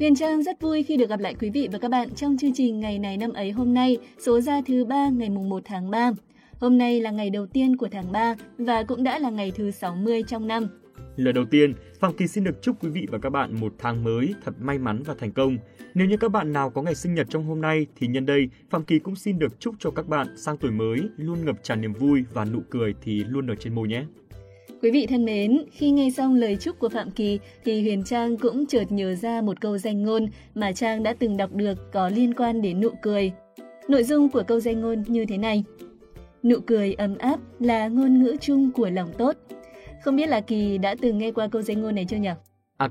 Huyền Trang rất vui khi được gặp lại quý vị và các bạn trong chương trình Ngày này năm ấy hôm nay, số ra thứ 3 ngày mùng 1 tháng 3. Hôm nay là ngày đầu tiên của tháng 3 và cũng đã là ngày thứ 60 trong năm. Lời đầu tiên, Phạm Kỳ xin được chúc quý vị và các bạn một tháng mới thật may mắn và thành công. Nếu như các bạn nào có ngày sinh nhật trong hôm nay thì nhân đây, Phạm Kỳ cũng xin được chúc cho các bạn sang tuổi mới luôn ngập tràn niềm vui và nụ cười thì luôn ở trên môi nhé. Quý vị thân mến, khi nghe xong lời chúc của Phạm Kỳ thì Huyền Trang cũng chợt nhớ ra một câu danh ngôn mà Trang đã từng đọc được có liên quan đến nụ cười. Nội dung của câu danh ngôn như thế này: nụ cười ấm áp là ngôn ngữ chung của lòng tốt. Không biết là Kỳ đã từng nghe qua câu danh ngôn này chưa nhỉ?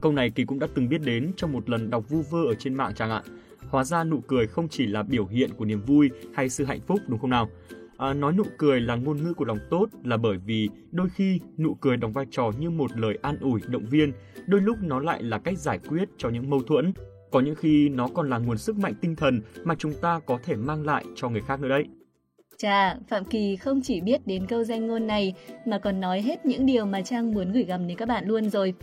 Câu này Kỳ cũng đã từng biết đến trong một lần đọc vu vơ ở trên mạng Trang ạ. Hóa ra nụ cười không chỉ là biểu hiện của niềm vui hay sự hạnh phúc đúng không nào? Nói nụ cười là ngôn ngữ của lòng tốt là bởi vì đôi khi nụ cười đóng vai trò như một lời an ủi, động viên, đôi lúc nó lại là cách giải quyết cho những mâu thuẫn, có những khi nó còn là nguồn sức mạnh tinh thần mà chúng ta có thể mang lại cho người khác nữa đấy. Chà, Phạm Kỳ không chỉ biết đến câu danh ngôn này mà còn nói hết những điều mà Trang muốn gửi gắm đến các bạn luôn rồi.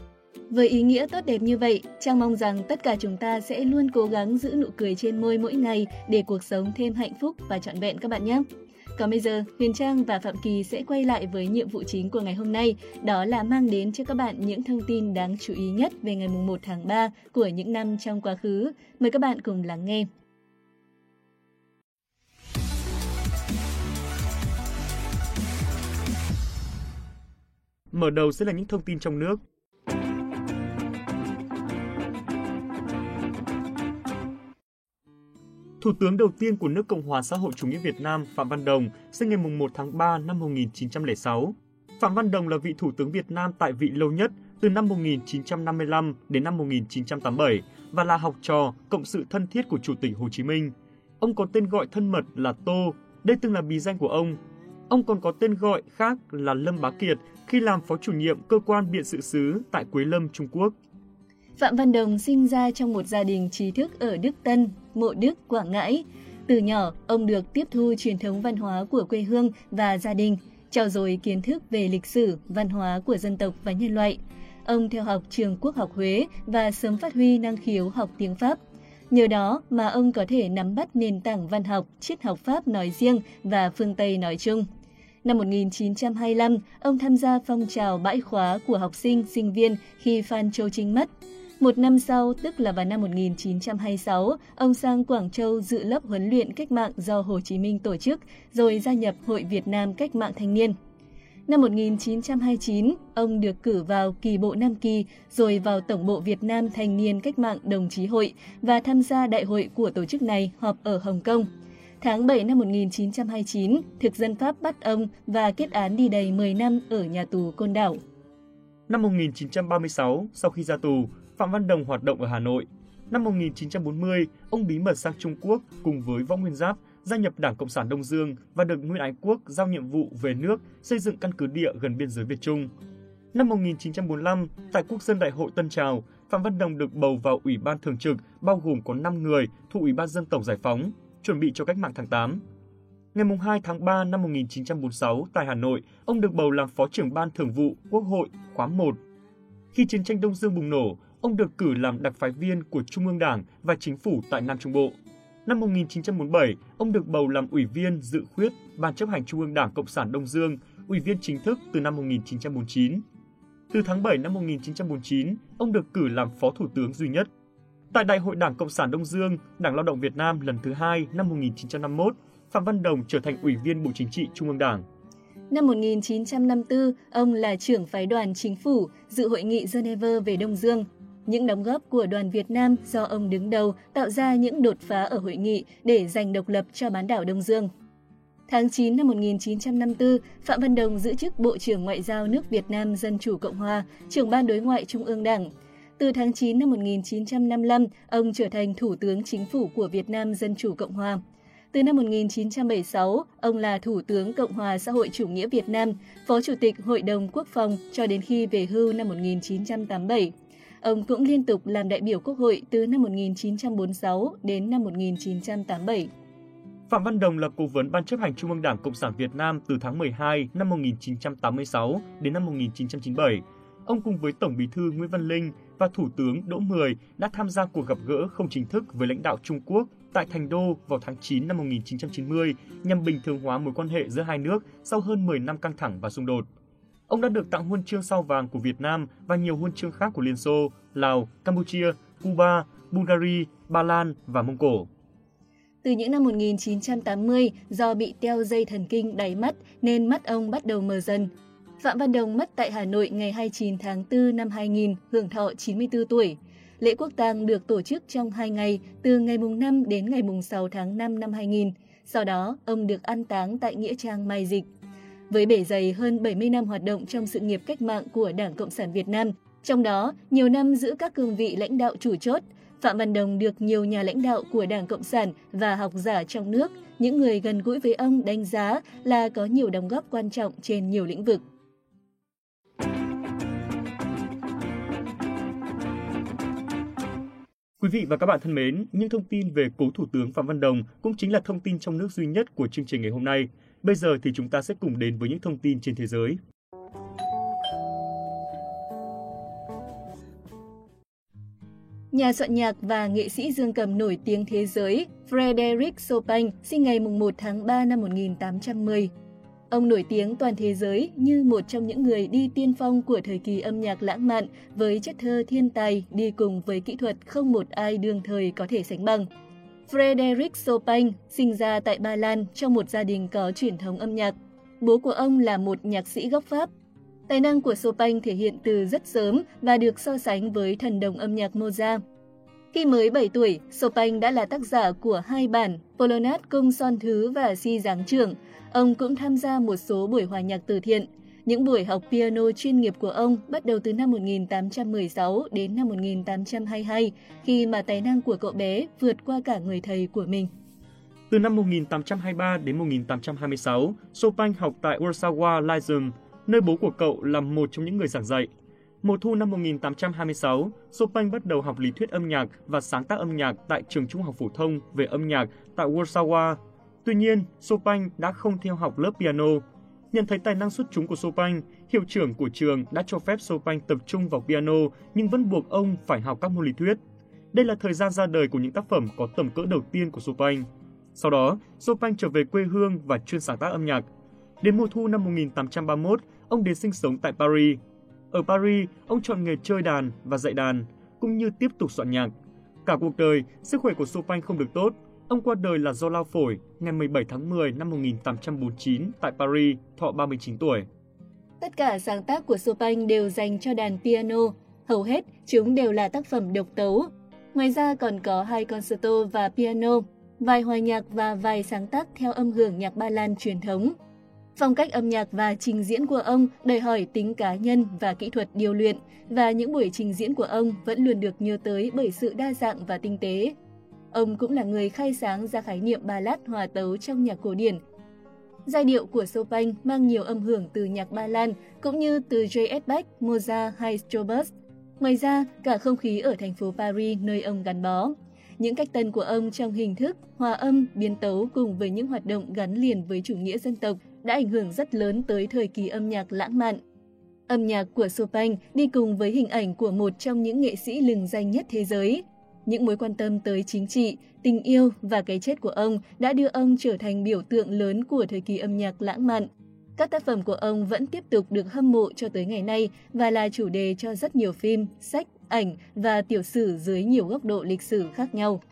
Với ý nghĩa tốt đẹp như vậy, Trang mong rằng tất cả chúng ta sẽ luôn cố gắng giữ nụ cười trên môi mỗi ngày để cuộc sống thêm hạnh phúc và trọn vẹn các bạn nhé. Còn bây giờ, Huyền Trang và Phạm Kỳ sẽ quay lại với nhiệm vụ chính của ngày hôm nay, đó là mang đến cho các bạn những thông tin đáng chú ý nhất về ngày 1 tháng 3 của những năm trong quá khứ. Mời các bạn cùng lắng nghe. Mở đầu sẽ là những thông tin trong nước. Thủ tướng đầu tiên của nước Cộng hòa xã hội chủ nghĩa Việt Nam Phạm Văn Đồng sinh ngày 1 tháng 3 năm 1906. Phạm Văn Đồng là vị thủ tướng Việt Nam tại vị lâu nhất từ năm 1955 đến năm 1987 và là học trò, cộng sự thân thiết của Chủ tịch Hồ Chí Minh. Ông có tên gọi thân mật là Tô, đây từng là bí danh của ông. Ông còn có tên gọi khác là Lâm Bá Kiệt khi làm phó chủ nhiệm cơ quan biện sự xứ tại Quế Lâm, Trung Quốc. Phạm Văn Đồng sinh ra trong một gia đình trí thức ở Đức Tân, Mộ Đức, Quảng Ngãi. Từ nhỏ, ông được tiếp thu truyền thống văn hóa của quê hương và gia đình, trau dồi kiến thức về lịch sử, văn hóa của dân tộc và nhân loại. Ông theo học trường Quốc học Huế và sớm phát huy năng khiếu học tiếng Pháp. Nhờ đó mà ông có thể nắm bắt nền tảng văn học, triết học Pháp nói riêng và phương Tây nói chung. Năm 1925, ông tham gia phong trào bãi khóa của học sinh, sinh viên khi Phan Châu Trinh mất. Một năm sau, tức là vào năm 1926, ông sang Quảng Châu dự lớp huấn luyện cách mạng do Hồ Chí Minh tổ chức, rồi gia nhập Hội Việt Nam Cách mạng Thanh niên. Năm 1929, ông được cử vào Kỳ bộ Nam Kỳ, rồi vào Tổng bộ Việt Nam Thanh niên Cách mạng Đồng chí Hội và tham gia đại hội của tổ chức này họp ở Hồng Kông. Tháng 7 năm 1929, thực dân Pháp bắt ông và kết án đi đầy 10 năm ở nhà tù Côn Đảo. Năm 1936, sau khi ra tù, Phạm Văn Đồng hoạt động ở Hà Nội. Năm 1940, ông bí mật sang Trung Quốc cùng với Võ Nguyên Giáp gia nhập Đảng Cộng sản Đông Dương và được Nguyễn Ái Quốc giao nhiệm vụ về nước xây dựng căn cứ địa gần biên giới Việt Trung. Năm 1945, tại Quốc dân Đại hội Tân Trào, Phạm Văn Đồng được bầu vào Ủy ban Thường trực bao gồm có 5 người thuộc Ủy ban Dân Tổng Giải phóng, chuẩn bị cho cách mạng tháng 8. Ngày 2 tháng 3 năm 1946 tại Hà Nội, ông được bầu làm Phó trưởng Ban Thường vụ Quốc hội khóa 1. Khi chiến tranh Đông Dương bùng nổ, ông được cử làm đặc phái viên của Trung ương Đảng và Chính phủ tại Nam Trung Bộ. Năm 1947, ông được bầu làm Ủy viên Dự khuyết Ban chấp hành Trung ương Đảng Cộng sản Đông Dương, Ủy viên chính thức từ năm 1949. Từ tháng 7 năm 1949, ông được cử làm Phó Thủ tướng duy nhất. Tại Đại hội Đảng Cộng sản Đông Dương, Đảng Lao động Việt Nam lần thứ 2 năm 1951, Phạm Văn Đồng trở thành Ủy viên Bộ Chính trị Trung ương Đảng. Năm 1954, ông là trưởng phái đoàn chính phủ dự hội nghị Geneva về Đông Dương. Những đóng góp của đoàn Việt Nam do ông đứng đầu tạo ra những đột phá ở hội nghị để giành độc lập cho bán đảo Đông Dương. Tháng 9 năm 1954, Phạm Văn Đồng giữ chức Bộ trưởng Ngoại giao nước Việt Nam Dân chủ Cộng hòa, trưởng Ban Đối ngoại Trung ương Đảng. Từ tháng 9 năm 1955, ông trở thành Thủ tướng Chính phủ của Việt Nam Dân chủ Cộng hòa. Từ năm 1976, ông là Thủ tướng Cộng hòa xã hội chủ nghĩa Việt Nam, Phó Chủ tịch Hội đồng Quốc phòng cho đến khi về hưu năm 1987. Ông cũng liên tục làm đại biểu Quốc hội từ năm 1946 đến năm 1987. Phạm Văn Đồng là Cố vấn Ban chấp hành Trung ương Đảng Cộng sản Việt Nam từ tháng 12 năm 1986 đến năm 1997. Ông cùng với Tổng bí thư Nguyễn Văn Linh và Thủ tướng Đỗ Mười đã tham gia cuộc gặp gỡ không chính thức với lãnh đạo Trung Quốc tại Thành Đô vào tháng 9 năm 1990 nhằm bình thường hóa mối quan hệ giữa hai nước sau hơn 10 năm căng thẳng và xung đột. Ông đã được tặng huân chương sao vàng của Việt Nam và nhiều huân chương khác của Liên Xô, Lào, Campuchia, Cuba, Bulgaria, Ba Lan và Mông Cổ. Từ những năm 1980, do bị teo dây thần kinh đáy mắt nên mắt ông bắt đầu mờ dần. Phạm Văn Đồng mất tại Hà Nội ngày 29 tháng 4 năm 2000, hưởng thọ 94 tuổi. Lễ quốc tang được tổ chức trong 2 ngày, từ ngày mùng 5 đến ngày mùng 6 tháng 5 năm 2000. Sau đó, ông được an táng tại Nghĩa Trang Mai Dịch. Với bề dày hơn 70 năm hoạt động trong sự nghiệp cách mạng của Đảng Cộng sản Việt Nam, trong đó nhiều năm giữ các cương vị lãnh đạo chủ chốt, Phạm Văn Đồng được nhiều nhà lãnh đạo của Đảng Cộng sản và học giả trong nước, những người gần gũi với ông đánh giá là có nhiều đóng góp quan trọng trên nhiều lĩnh vực. Quý vị và các bạn thân mến, những thông tin về cố Thủ tướng Phạm Văn Đồng cũng chính là thông tin trong nước duy nhất của chương trình ngày hôm nay. Bây giờ thì chúng ta sẽ cùng đến với những thông tin trên thế giới. Nhà soạn nhạc và nghệ sĩ dương cầm nổi tiếng thế giới Frederic Chopin sinh ngày 1 tháng 3 năm 1810. Ông nổi tiếng toàn thế giới như một trong những người đi tiên phong của thời kỳ âm nhạc lãng mạn với chất thơ thiên tài đi cùng với kỹ thuật không một ai đương thời có thể sánh bằng. Frederic Chopin sinh ra tại Ba Lan trong một gia đình có truyền thống âm nhạc. Bố của ông là một nhạc sĩ gốc Pháp. Tài năng của Chopin thể hiện từ rất sớm và được so sánh với thần đồng âm nhạc Mozart. Khi mới 7 tuổi, Chopin đã là tác giả của hai bản Polonat cung son thứ và Si giáng trưởng. Ông cũng tham gia một số buổi hòa nhạc từ thiện. Những buổi học piano chuyên nghiệp của ông bắt đầu từ năm 1816 đến năm 1822, khi mà tài năng của cậu bé vượt qua cả người thầy của mình. Từ năm 1823 đến 1826, Chopin học tại Warsaw Lyceum, nơi bố của cậu là một trong những người giảng dạy. Mùa thu năm 1826, Chopin bắt đầu học lý thuyết âm nhạc và sáng tác âm nhạc tại trường trung học phổ thông về âm nhạc tại Warsaw. Tuy nhiên, Chopin đã không theo học lớp piano. Nhận thấy tài năng xuất chúng của Chopin, hiệu trưởng của trường đã cho phép Chopin tập trung vào piano nhưng vẫn buộc ông phải học các môn lý thuyết. Đây là thời gian ra đời của những tác phẩm có tầm cỡ đầu tiên của Chopin. Sau đó, Chopin trở về quê hương và chuyên sáng tác âm nhạc. Đến mùa thu năm 1831, ông đến sinh sống tại Paris. Ở Paris, ông chọn nghề chơi đàn và dạy đàn, cũng như tiếp tục soạn nhạc. Cả cuộc đời, sức khỏe của Chopin không được tốt. Ông qua đời là do lao phổi ngày 17 tháng 10 năm 1849 tại Paris, thọ 39 tuổi. Tất cả sáng tác của Chopin đều dành cho đàn piano. Hầu hết, chúng đều là tác phẩm độc tấu. Ngoài ra còn có hai concerto và piano, vài hòa nhạc và vài sáng tác theo âm hưởng nhạc Ba Lan truyền thống. Phong cách âm nhạc và trình diễn của ông đòi hỏi tính cá nhân và kỹ thuật điêu luyện, và những buổi trình diễn của ông vẫn luôn được nhớ tới bởi sự đa dạng và tinh tế. Ông cũng là người khai sáng ra khái niệm ballad hòa tấu trong nhạc cổ điển. Giai điệu của Chopin mang nhiều âm hưởng từ nhạc Ba Lan, cũng như từ J.S. Bach, Mozart hay Schubert. Ngoài ra, cả không khí ở thành phố Paris nơi ông gắn bó. Những cách tân của ông trong hình thức, hòa âm, biến tấu cùng với những hoạt động gắn liền với chủ nghĩa dân tộc đã ảnh hưởng rất lớn tới thời kỳ âm nhạc lãng mạn. Âm nhạc của Chopin đi cùng với hình ảnh của một trong những nghệ sĩ lừng danh nhất thế giới. Những mối quan tâm tới chính trị, tình yêu và cái chết của ông đã đưa ông trở thành biểu tượng lớn của thời kỳ âm nhạc lãng mạn. Các tác phẩm của ông vẫn tiếp tục được hâm mộ cho tới ngày nay và là chủ đề cho rất nhiều phim, sách, ảnh và tiểu sử dưới nhiều góc độ lịch sử khác nhau.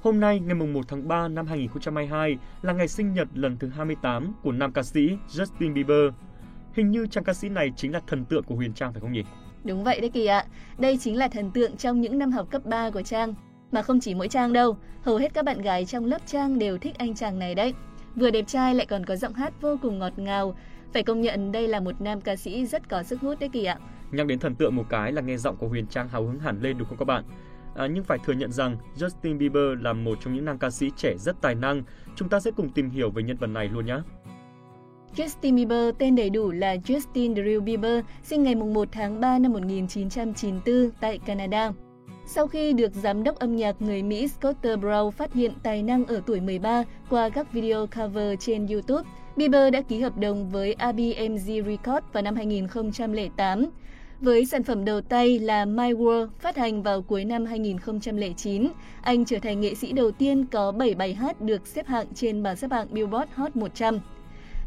Hôm nay, ngày 1 tháng 3 năm 2022, là ngày sinh nhật lần thứ 28 của nam ca sĩ Justin Bieber. Hình như chàng ca sĩ này chính là thần tượng của Huyền Trang phải không nhỉ? Đúng vậy đấy Kỳ ạ. Đây chính là thần tượng trong những năm học cấp 3 của Trang. Mà không chỉ mỗi Trang đâu, hầu hết các bạn gái trong lớp Trang đều thích anh chàng này đấy. Vừa đẹp trai lại còn có giọng hát vô cùng ngọt ngào. Phải công nhận đây là một nam ca sĩ rất có sức hút đấy Kỳ ạ. Nhắc đến thần tượng một cái là nghe giọng của Huyền Trang hào hứng hẳn lên đúng không các bạn? Nhưng phải thừa nhận rằng Justin Bieber là một trong những nam ca sĩ trẻ rất tài năng. Chúng ta sẽ cùng tìm hiểu về nhân vật này luôn nhé. Justin Bieber, tên đầy đủ là Justin Drew Bieber, sinh ngày 1 tháng 3 năm 1994 tại Canada. Sau khi được giám đốc âm nhạc người Mỹ Scooter Braun phát hiện tài năng ở tuổi 13 qua các video cover trên YouTube, Bieber đã ký hợp đồng với ABMG Records vào năm 2008. Với sản phẩm đầu tay là My World phát hành vào cuối năm 2009, anh trở thành nghệ sĩ đầu tiên có 7 bài hát được xếp hạng trên bảng xếp hạng Billboard Hot 100.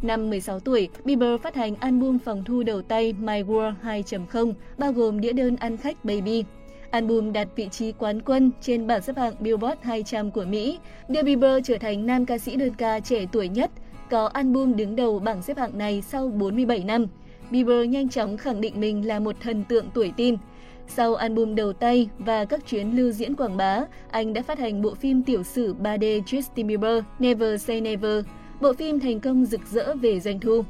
Năm 16 tuổi, Bieber phát hành album phòng thu đầu tay My World 2.0, bao gồm đĩa đơn ăn khách Baby. Album đạt vị trí quán quân trên bảng xếp hạng Billboard 200 của Mỹ, đưa Bieber trở thành nam ca sĩ đơn ca trẻ tuổi nhất, có album đứng đầu bảng xếp hạng này sau 47 năm. Bieber nhanh chóng khẳng định mình là một thần tượng tuổi teen. Sau album đầu tay và các chuyến lưu diễn quảng bá, anh đã phát hành bộ phim tiểu sử 3D Justin Bieber Never Say Never. Bộ phim thành công rực rỡ về doanh thu.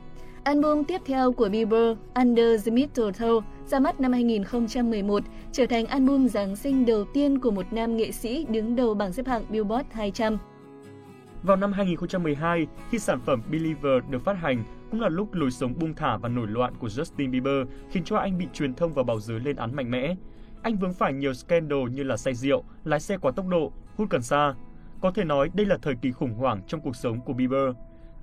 Album tiếp theo của Bieber, Under the Mistletoe, ra mắt năm 2011, trở thành album Giáng sinh đầu tiên của một nam nghệ sĩ đứng đầu bảng xếp hạng Billboard 200. Vào năm 2012, khi sản phẩm Believer được phát hành, cũng là lúc lối sống buông thả và nổi loạn của Justin Bieber khiến cho anh bị truyền thông và báo giới lên án mạnh mẽ. Anh vướng phải nhiều scandal như là say rượu, lái xe quá tốc độ, hút cần sa. Có thể nói đây là thời kỳ khủng hoảng trong cuộc sống của Bieber.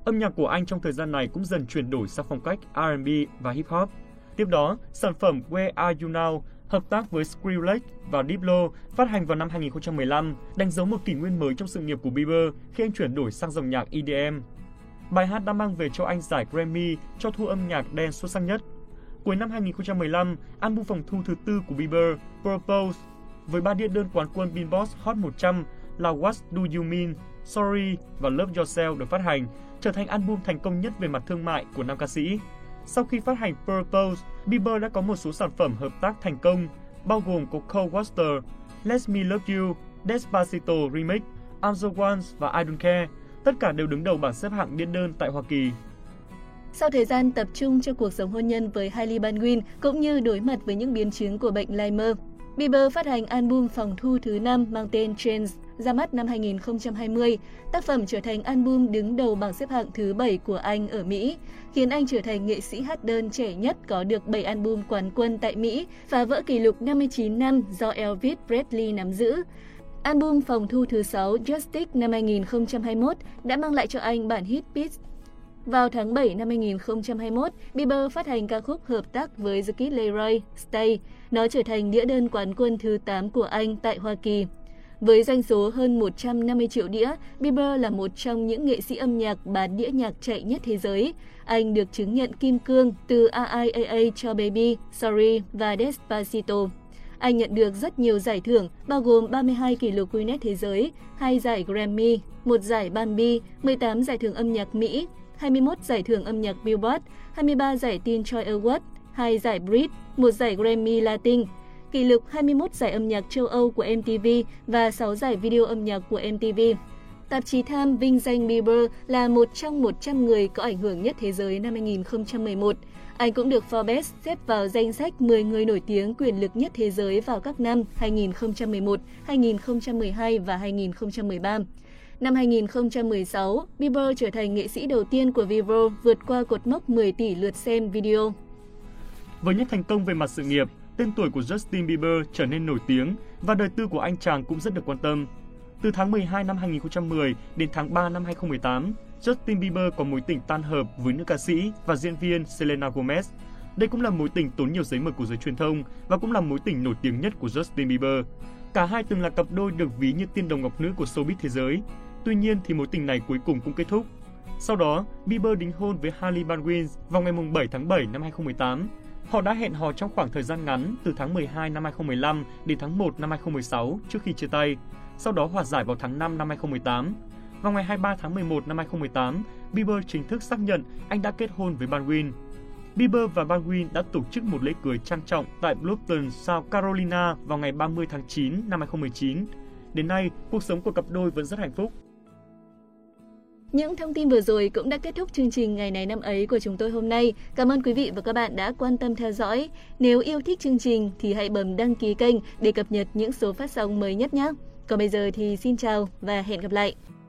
Âm nhạc của anh trong thời gian này cũng dần chuyển đổi sang phong cách R&B và hip hop. Tiếp đó, sản phẩm Where Are You Now hợp tác với Skrillex và Diplo phát hành vào năm 2015, đánh dấu một kỷ nguyên mới trong sự nghiệp của Bieber khi anh chuyển đổi sang dòng nhạc EDM. Bài hát đã mang về cho anh giải Grammy cho thu âm nhạc dance xuất sắc nhất. Cuối năm 2015, album phòng thu thứ tư của Bieber, Propose, với 3 đĩa đơn quán quân Billboard Hot 100 là What Do You Mean, Sorry và Love Yourself được phát hành, trở thành album thành công nhất về mặt thương mại của nam ca sĩ. Sau khi phát hành Propose, Bieber đã có một số sản phẩm hợp tác thành công, bao gồm có Cold Water, Let Me Love You, Despacito Remix, I'm the One và I Don't Care. Tất cả đều đứng đầu bảng xếp hạng đĩa đơn tại Hoa Kỳ. Sau thời gian tập trung cho cuộc sống hôn nhân với Hailey Baldwin cũng như đối mặt với những biến chứng của bệnh Lyme, Bieber phát hành album phòng thu thứ 5 mang tên Chains, ra mắt năm 2020. Tác phẩm trở thành album đứng đầu bảng xếp hạng thứ 7 của anh ở Mỹ, khiến anh trở thành nghệ sĩ hát đơn trẻ nhất có được 7 album quán quân tại Mỹ và vỡ kỷ lục 59 năm do Elvis Presley nắm giữ. Album phòng thu thứ 6 Justice năm 2021 đã mang lại cho anh bản hit Peace. Vào tháng 7 năm 2021, Bieber phát hành ca khúc hợp tác với The Kid Laroi, Stay. Nó trở thành đĩa đơn quán quân thứ 8 của anh tại Hoa Kỳ. Với doanh số hơn 150 triệu đĩa, Bieber là một trong những nghệ sĩ âm nhạc bán đĩa nhạc chạy nhất thế giới. Anh được chứng nhận kim cương từ RIAA cho Baby, Sorry và Despacito. Anh nhận được rất nhiều giải thưởng, bao gồm 32 kỷ lục Guinness Thế giới, 2 giải Grammy, 1 giải Bambi, 18 giải thưởng âm nhạc Mỹ, 21 giải thưởng âm nhạc Billboard, 23 giải Teen Choice Award, 2 giải Brit, 1 giải Grammy Latin, kỷ lục 21 giải âm nhạc châu Âu của MTV và 6 giải video âm nhạc của MTV. Tạp chí Time vinh danh Bieber là một trong 100 người có ảnh hưởng nhất thế giới năm 2011. Anh cũng được Forbes xếp vào danh sách 10 người nổi tiếng quyền lực nhất thế giới vào các năm 2011, 2012 và 2013. Năm 2016, Bieber trở thành nghệ sĩ đầu tiên của Vivo vượt qua cột mốc 10 tỷ lượt xem video. Với những thành công về mặt sự nghiệp, tên tuổi của Justin Bieber trở nên nổi tiếng và đời tư của anh chàng cũng rất được quan tâm. Từ tháng 12 năm 2010 đến tháng 3 năm 2018, Justin Bieber có mối tình tan hợp với nữ ca sĩ và diễn viên Selena Gomez. Đây cũng là mối tình tốn nhiều giấy mực của giới truyền thông và cũng là mối tình nổi tiếng nhất của Justin Bieber. Cả hai từng là cặp đôi được ví như tiên đồng ngọc nữ của showbiz thế giới. Tuy nhiên thì mối tình này cuối cùng cũng kết thúc. Sau đó, Bieber đính hôn với Hailey Baldwin vào ngày 7 tháng 7 năm 2018. Họ đã hẹn hò trong khoảng thời gian ngắn từ tháng 12 năm 2015 đến tháng 1 năm 2016 trước khi chia tay. Sau đó hòa giải vào tháng 5 năm 2018. Vào ngày 23 tháng 11 năm 2018, Bieber chính thức xác nhận anh đã kết hôn với Baldwin. Bieber và Baldwin đã tổ chức một lễ cưới trang trọng tại Bluffton, South Carolina vào ngày 30 tháng 9 năm 2019. Đến nay, cuộc sống của cặp đôi vẫn rất hạnh phúc. Những thông tin vừa rồi cũng đã kết thúc chương trình Ngày này năm ấy của chúng tôi hôm nay. Cảm ơn quý vị và các bạn đã quan tâm theo dõi. Nếu yêu thích chương trình thì hãy bấm đăng ký kênh để cập nhật những số phát sóng mới nhất nhé. Còn bây giờ thì xin chào và hẹn gặp lại.